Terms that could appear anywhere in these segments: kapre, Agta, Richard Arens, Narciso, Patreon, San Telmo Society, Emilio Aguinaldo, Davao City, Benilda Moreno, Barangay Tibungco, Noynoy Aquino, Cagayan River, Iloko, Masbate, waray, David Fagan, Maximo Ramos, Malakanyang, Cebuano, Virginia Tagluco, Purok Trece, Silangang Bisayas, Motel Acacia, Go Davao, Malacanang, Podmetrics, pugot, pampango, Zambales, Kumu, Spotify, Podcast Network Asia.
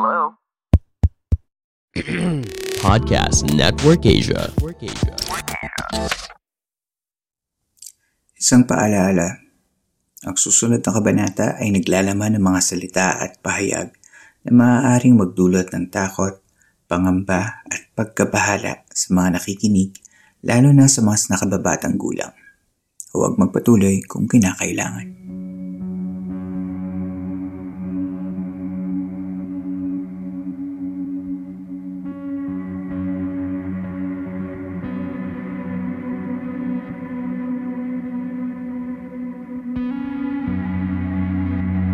Hello? Podcast Network Asia. Isang paalaala. Ang susunod na kabanata ay naglalaman ng mga salita at pahayag na maaaring magdulot ng takot, pangamba at pagkabahala sa mga nakikinig, lalo na sa mas nakababatang gulang. Huwag magpatuloy kung kinakailangan.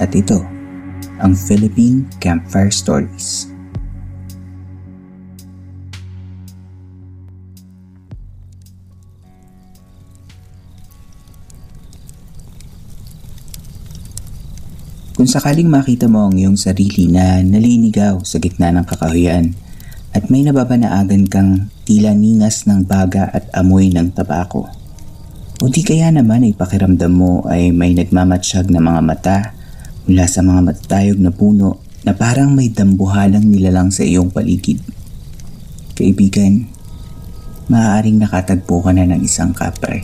At ito, ang Philippine Campfire Stories. Kung sakaling makita mo ang iyong sarili na naliligaw sa gitna ng kakahuyan at may nababanaagan kang tila ningas ng baga at amoy ng tabako, o di kaya naman ay pakiramdam mo ay may nagmamatsyag na mga mata mula sa mga matatayog na puno na parang may dambuhalang nilalang sa iyong paligid. Kaibigan, maaaring nakatagpo ka na ng isang kapre.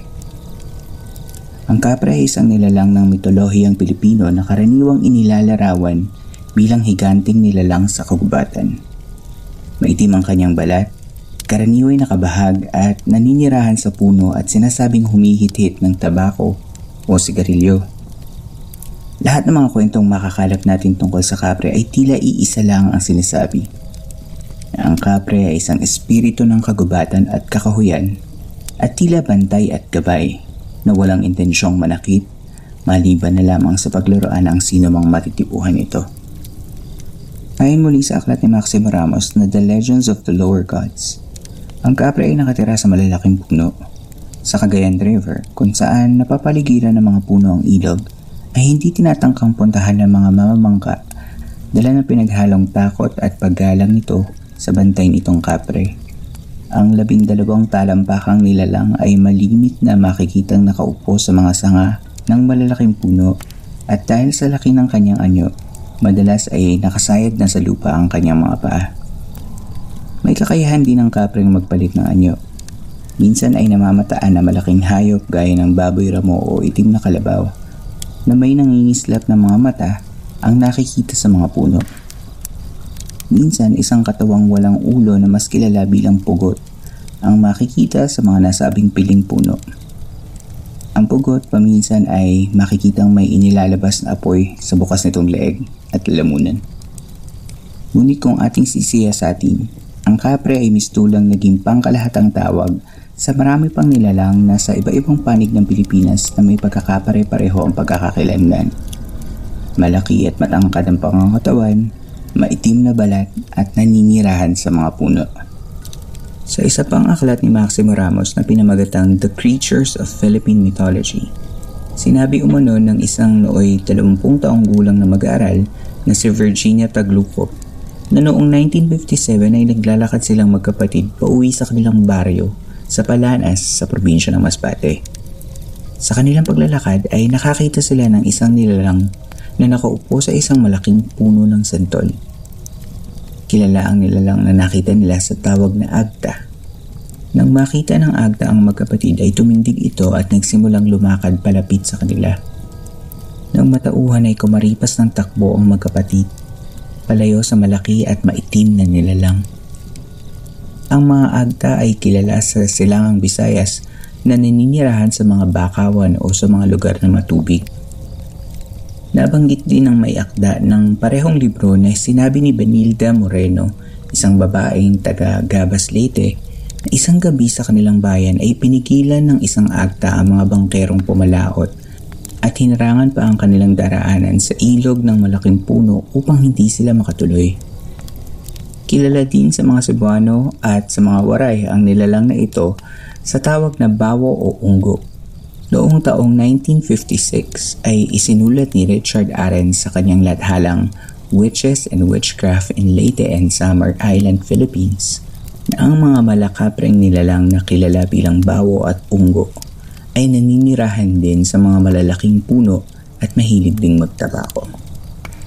Ang kapre ay isang nilalang ng mitolohiyang Pilipino na karaniwang inilalarawan bilang higanting nilalang sa kagubatan. Maitim ang kanyang balat, karaniway nakabahag at naninirahan sa puno at sinasabing humihit-hit ng tabako o sigarilyo. Lahat ng mga kwentong makakalap natin tungkol sa kapre ay tila iisa lang ang sinasabi. Ang kapre ay isang espiritu ng kagubatan at kakahuyan at tila bantay at gabay na walang intensyong manakit maliban na lamang sa paglaruan ng sino mang matitipuhan ito. Ayon muli sa aklat ni Maximo Ramos na The Legends of the Lower Gods, ang kapre ay nakatira sa malalaking puno sa Cagayan River kung saan napapaligiran ng mga puno ang ilog ay hindi tinatangkang puntahan ng mga mamamangka dala ng pinaghalong takot at paggalang nito sa bantay nitong kapre. Ang 12 talampakang nilalang ay malimit na makikitang nakaupo sa mga sanga ng malalaking puno at dahil sa laki ng kanyang anyo, madalas ay nakasayad na sa lupa ang kanyang mga paa. May kakayahan din ang kapreng magpalit ng anyo. Minsan ay namamataan na malaking hayop gaya ng baboy ramo o itim na kalabaw na may nangingislap na mga mata ang nakikita sa mga puno. Minsan, isang katawang walang ulo na mas kilala bilang pugot ang makikita sa mga nasabing piling puno. Ang pugot paminsan ay makikitang may inilalabas na apoy sa bukas nitong leeg at lalamunan. Ngunit kung ating sisiyasatin, ang kapre ay mistulang naging pangkalahatang tawag sa marami pang nilalang na sa iba-ibang panig ng Pilipinas na may pagkakapare-pareho ang pagkakakilanlan. Malaki at matangkad ang pangangatawan, maitim na balat at naninirahan sa mga puno. Sa isa pang aklat ni Maximo Ramos na pinamagatang The Creatures of Philippine Mythology, sinabi umano ng isang nooy 30 taong gulang na mag-aaral na si Virginia Tagluco na noong 1957 ay naglalakad silang magkapatid pauwi sa kanilang baryo sa Palanas sa probinsya ng Masbate. Sa kanilang paglalakad ay nakakita sila ng isang nilalang na nakaupo sa isang malaking puno ng santol. Kilala ang nilalang na nakita nila sa tawag na Agta. Nang makita ng Agta ang magkapatid ay tumindig ito at nagsimulang lumakad palapit sa kanila. ng matauhan ay kumaripas ng takbo ang magkapatid, palayo sa malaki at maitim na nilalang. Ang mga Agta ay kilala sa Silangang Bisayas na naninirahan sa mga bakawan o sa mga lugar na matubig. Nabanggit din ng may akda ng parehong libro na sinabi ni Benilda Moreno, isang babaeng taga Gabas Leyte, na isang gabi sa kanilang bayan ay pinigilan ng isang Agta ang mga bangkerong pumalaot at hinarangan pa ang kanilang daraanan sa ilog ng malaking puno upang hindi sila makatuloy. Kilala din sa mga Cebuano at sa mga waray ang nilalang na ito sa tawag na bawo o unggo. Noong taong 1956 ay isinulat ni Richard Arens sa kanyang lathalang Witches and Witchcraft in Leyte and Samar Island, Philippines na ang mga malakapreng nilalang na kilala bilang bawo at unggo ay naninirahan din sa mga malalaking puno at mahilig ding magtabako.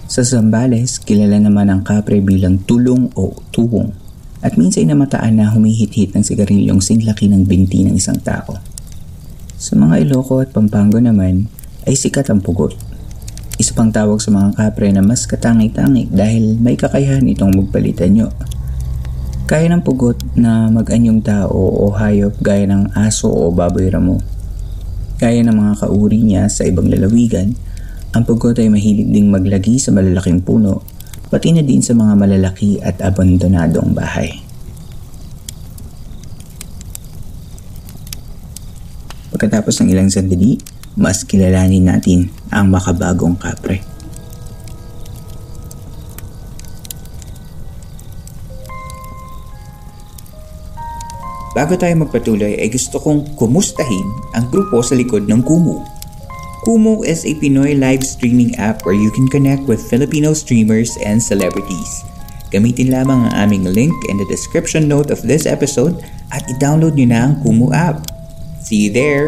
Sa Zambales, kilala naman ang kapre bilang tulong o tuhong at minsan namataan na humihit-hit ng sigarilyong singlaki ng binti ng isang tao. Sa mga Iloko at Pampango naman ay sikat ang pugot. Isa pang tawag sa mga kapre na mas katangi-tangi dahil may kakayahan itong magpalitan nyo. Kaya ng pugot na mag-anyong tao o hayop gaya ng aso o baboy ramo. Kaya ng mga kauri niya sa ibang lalawigan, ang pugot ay mahilig ding maglagi sa malalaking puno, pati na din sa mga malalaki at abandonadong bahay. Pagkatapos ng ilang sandali, mas kilalanin natin ang makabagong kapre. Bago tayo magpatuloy ay gusto kong kumustahin ang grupo sa likod ng Kumu. Kumu is a Pinoy live streaming app where you can connect with Filipino streamers and celebrities. Gamitin lamang ang aming link in the description note of this episode at i-download nyo na ang Kumu app. See you there!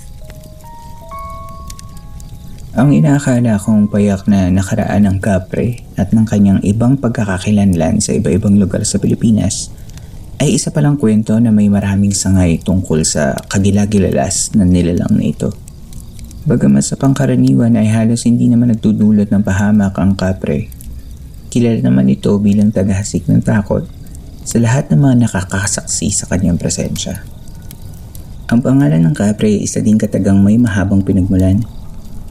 Ang inaakala kong payak na nakaraan ng kapre at ng kanyang ibang pagkakakilanlan sa iba-ibang lugar sa Pilipinas ay isa palang kwento na may maraming sangay tungkol sa kagilagilalas na nilalang na ito. Bagamat sa pangkaraniwan ay halos hindi naman nagdudulot ng pahamak ang kapre, kilala naman ito bilang tagahasik ng takot sa lahat ng mga nakakasaksi sa kanyang presensya. Ang pangalan ng kapre ay isa ding katagang may mahabang pinagmulan.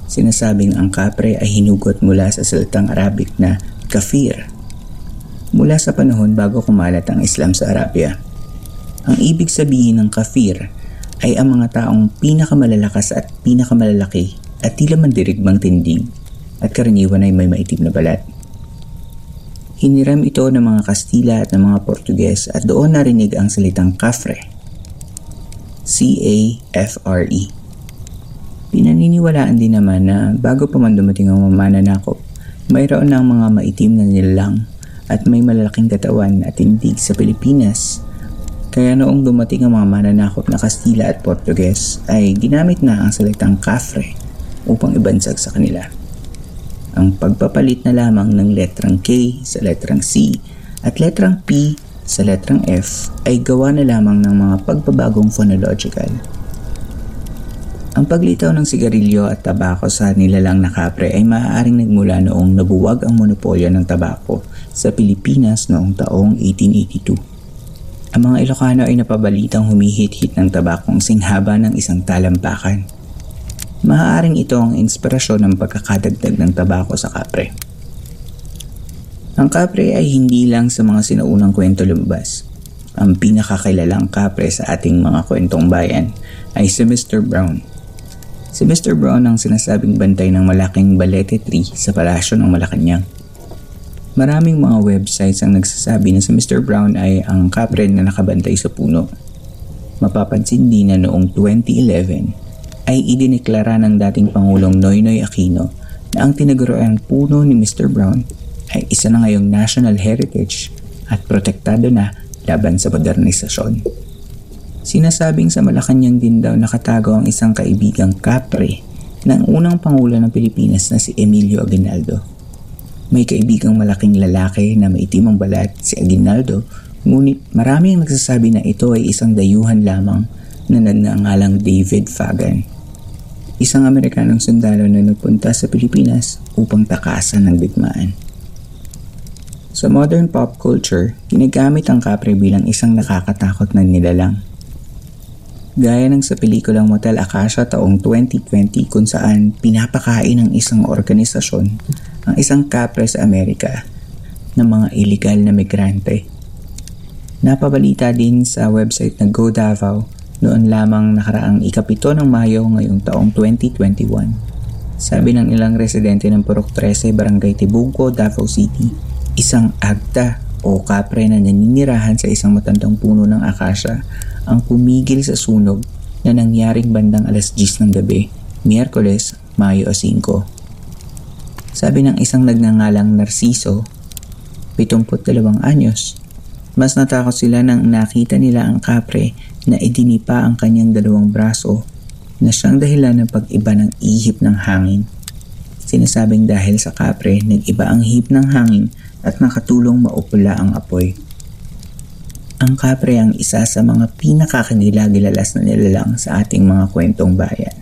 Sinasabing ang kapre ay hinugot mula sa salitang Arabic na kafir, mula sa panahon bago kumalat ang Islam sa Arabia. Ang ibig sabihin ng kafir ay ang mga taong pinakamalalakas at pinakamalalaki at tila mandirigmang tinding at karaniwan ay may maitim na balat. Hiniram ito ng mga Kastila at ng mga Portuges at doon narinig ang salitang kafre. C-A-F-R-E. Pinaniniwalaan din naman na bago pa man dumating ang mananakop, mayroon ng mga maitim na nilalang at may malalaking katawan at tindig sa Pilipinas. Kaya noong dumating ang mga mananakop na Kastila at Portuges ay ginamit na ang salitang kafre upang ibansag sa kanila. Ang pagpapalit na lamang ng letrang K sa letrang C at letrang P sa letrang F ay gawa na lamang ng mga pagbabagong phonological. Ang paglitaw ng sigarilyo at tabako sa nilalang na kapre ay maaaring nagmula noong nabuwag ang monopolyo ng tabako sa Pilipinas noong taong 1882. Ang mga Ilocano ay napabalitang humihit-hit ng tabakong singhaba ng isang talampakan. Maaaring ito ang inspirasyon ng pagkakadagdag ng tabako sa kapre. Ang kapre ay hindi lang sa mga sinaunang kwento lumabas. Ang pinakakilalang kapre sa ating mga kwentong bayan ay si Mr. Brown. Si Mr. Brown ang sinasabing bantay ng malaking balete tree sa palasyo ng Malakanyang. Maraming mga websites ang nagsasabi na si Mr. Brown ay ang kapre na nakabantay sa puno. Mapapansin din na noong 2011 ay idineklara ng dating Pangulong Noynoy Aquino na ang tinaguriang puno ni Mr. Brown ay isa na ngayong national heritage at protektado na laban sa modernisasyon. Sinasabing sa Malacanang din daw nakatago ang isang kaibigang kapre ng unang pangulo ng Pilipinas na si Emilio Aguinaldo. May kaibigang malaking lalaki na maitim ang balat, si Aguinaldo, ngunit marami ang nagsasabi na ito ay isang dayuhan lamang na nangangalang David Fagan, isang Amerikanong sundalo na nagpunta sa Pilipinas upang takasan ng digmaan. Sa modern pop culture, ginagamit ang kapre bilang isang nakakatakot na nilalang. Gaya ng sa pelikulang Motel Acacia taong 2020 kung saan pinapakain ng isang organisasyon ang isang kapre sa Amerika ng mga iligal na migrante. Napabalita din sa website na Go Davao noon lamang nakaraang ika-7 ng Mayo ngayong taong 2021. Sabi ng ilang residente ng Purok Trece, Barangay Tibungco, Davao City, isang agta o kapre na naninirahan sa isang matandang puno ng akasya ang pumigil sa sunog na nangyaring bandang 10:00 ng gabi, Miyerkules, Mayo 5. Sabi ng isang nagnangalang Narciso, 72 anyos, mas natakot sila nang nakita nila ang kapre na idinipa ang kanyang 2 braso na siyang dahilan ng pag-iba ng ihip ng hangin. Sinasabing dahil sa kapre, nag-iba ang hip ng hangin at nakatulong maupula ang apoy. Ang kapre ang isa sa mga pinakakagilagilalas na nilalang sa ating mga kwentong bayan.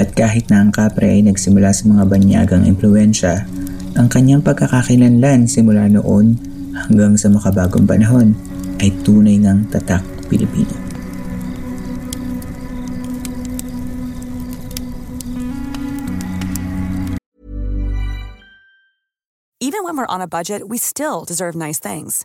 At kahit na ang kapre ay nagsimula sa mga banyagang impluensya, ang kanyang pagkakakilanlan simula noon hanggang sa makabagong panahon ay tunay ng tatak Pilipino. Even when we're on a budget, we still deserve nice things.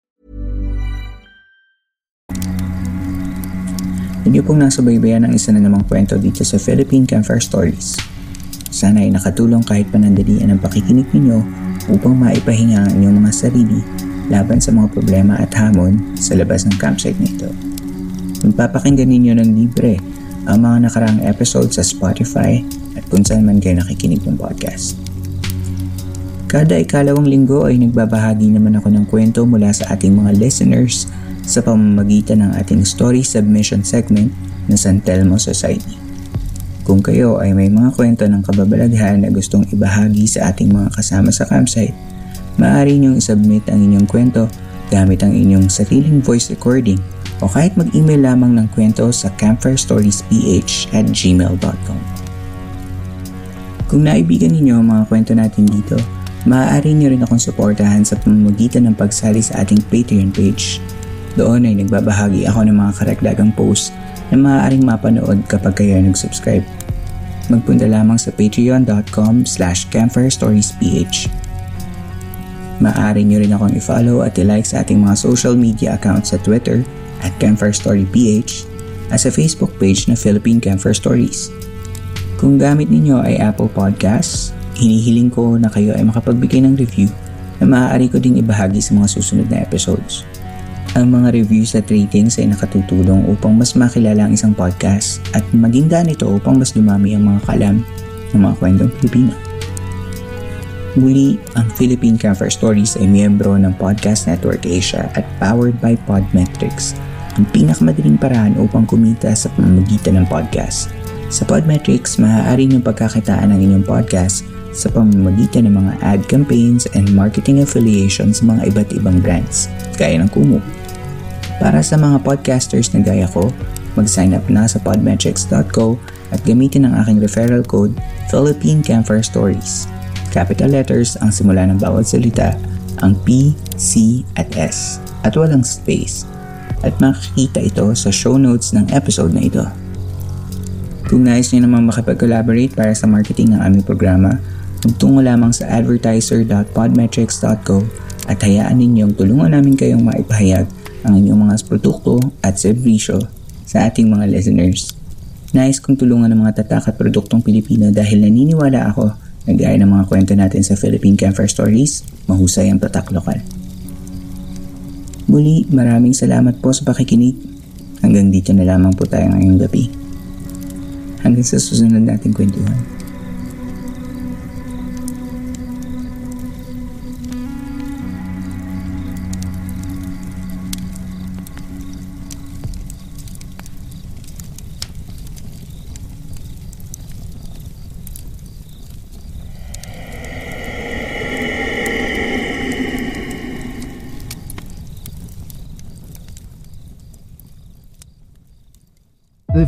Inyo pong nasubaybayan ang isa na namang kwento dito sa Philippine Campfire Stories. Sana ay nakatulong kahit panandalian ang pakikinig ninyo upang maipahinga ang inyong mga sarili laban sa mga problema at hamon sa labas ng campsite nito. Mapapakinggan ninyo ng libre ang mga nakaraang episode sa Spotify at kung saan man kayo nakikinig ng podcast. Kada ikalawang linggo ay nagbabahagi naman ako ng kwento mula sa ating mga listeners sa pamamagitan ng ating story submission segment ng San Telmo Society. Kung kayo ay may mga kwento ng kababalaghan na gustong ibahagi sa ating mga kasama sa campsite, maaari niyong isubmit ang inyong kwento gamit ang inyong sariling voice recording o kahit mag-email lamang ng kwento sa campfirestoriesph@gmail.com. Kung naibigan ninyo ang mga kwento natin dito, maaari niyo rin akong suportahan sa pamamagitan ng pagsali sa ating Patreon page. Doon ay nagbabahagi ako ng mga karagdagang posts na maaaring mapanood kapag kayo ay nag-subscribe. Magpunta lamang sa patreon.com/campfirestoriesph. Maaari nyo rin akong i-follow at i-like sa ating mga social media accounts sa Twitter at campfirestoryph at sa Facebook page na Philippine Campfire Stories. Kung gamit ninyo ay Apple Podcasts, hinihiling ko na kayo ay makapagbigay ng review na maaari ko ding ibahagi sa mga susunod na episodes. Ang mga reviews at ratings ay nakatutulong upang mas makilala ang isang podcast at maging ganito upang mas dumami ang mga kalam ng mga kwentong Pilipino. Muli, ang Philippine Cover Stories ay miyembro ng Podcast Network Asia at powered by Podmetrics, ang pinakamadaling paraan upang kumita sa pamamagitan ng podcast. Sa Podmetrics, maaari niyong pagkakitaan ang inyong podcast sa pamamagitan ng mga ad campaigns and marketing affiliations sa mga iba't ibang brands, gaya ng Kumu. Para sa mga podcasters na gaya ko, mag-sign up na sa podmetrics.co at gamitin ang aking referral code, Philippine Camper Stories. Capital letters ang simula ng bawat salita, ang P, C, at S, at walang space. At makikita ito sa show notes ng episode na ito. Kung nais niyo namang makipag-collaborate para sa marketing ng aming programa, magtungo lamang sa advertiser.podmetrics.co at hayaan ninyong tulungan namin kayong maipahayag ang inyong mga produkto at serbisyo sa ating mga listeners. Nais kong tulungan ng mga tatak at produktong Pilipino dahil naniniwala ako na gaya ng mga kwento natin sa Philippine Camper Stories, mahusay ang tatak lokal. Muli, maraming salamat po sa pakikinig. Hanggang dito na lamang po tayo ngayong gabi. Hanggang sa susunod nating kwentuhan. The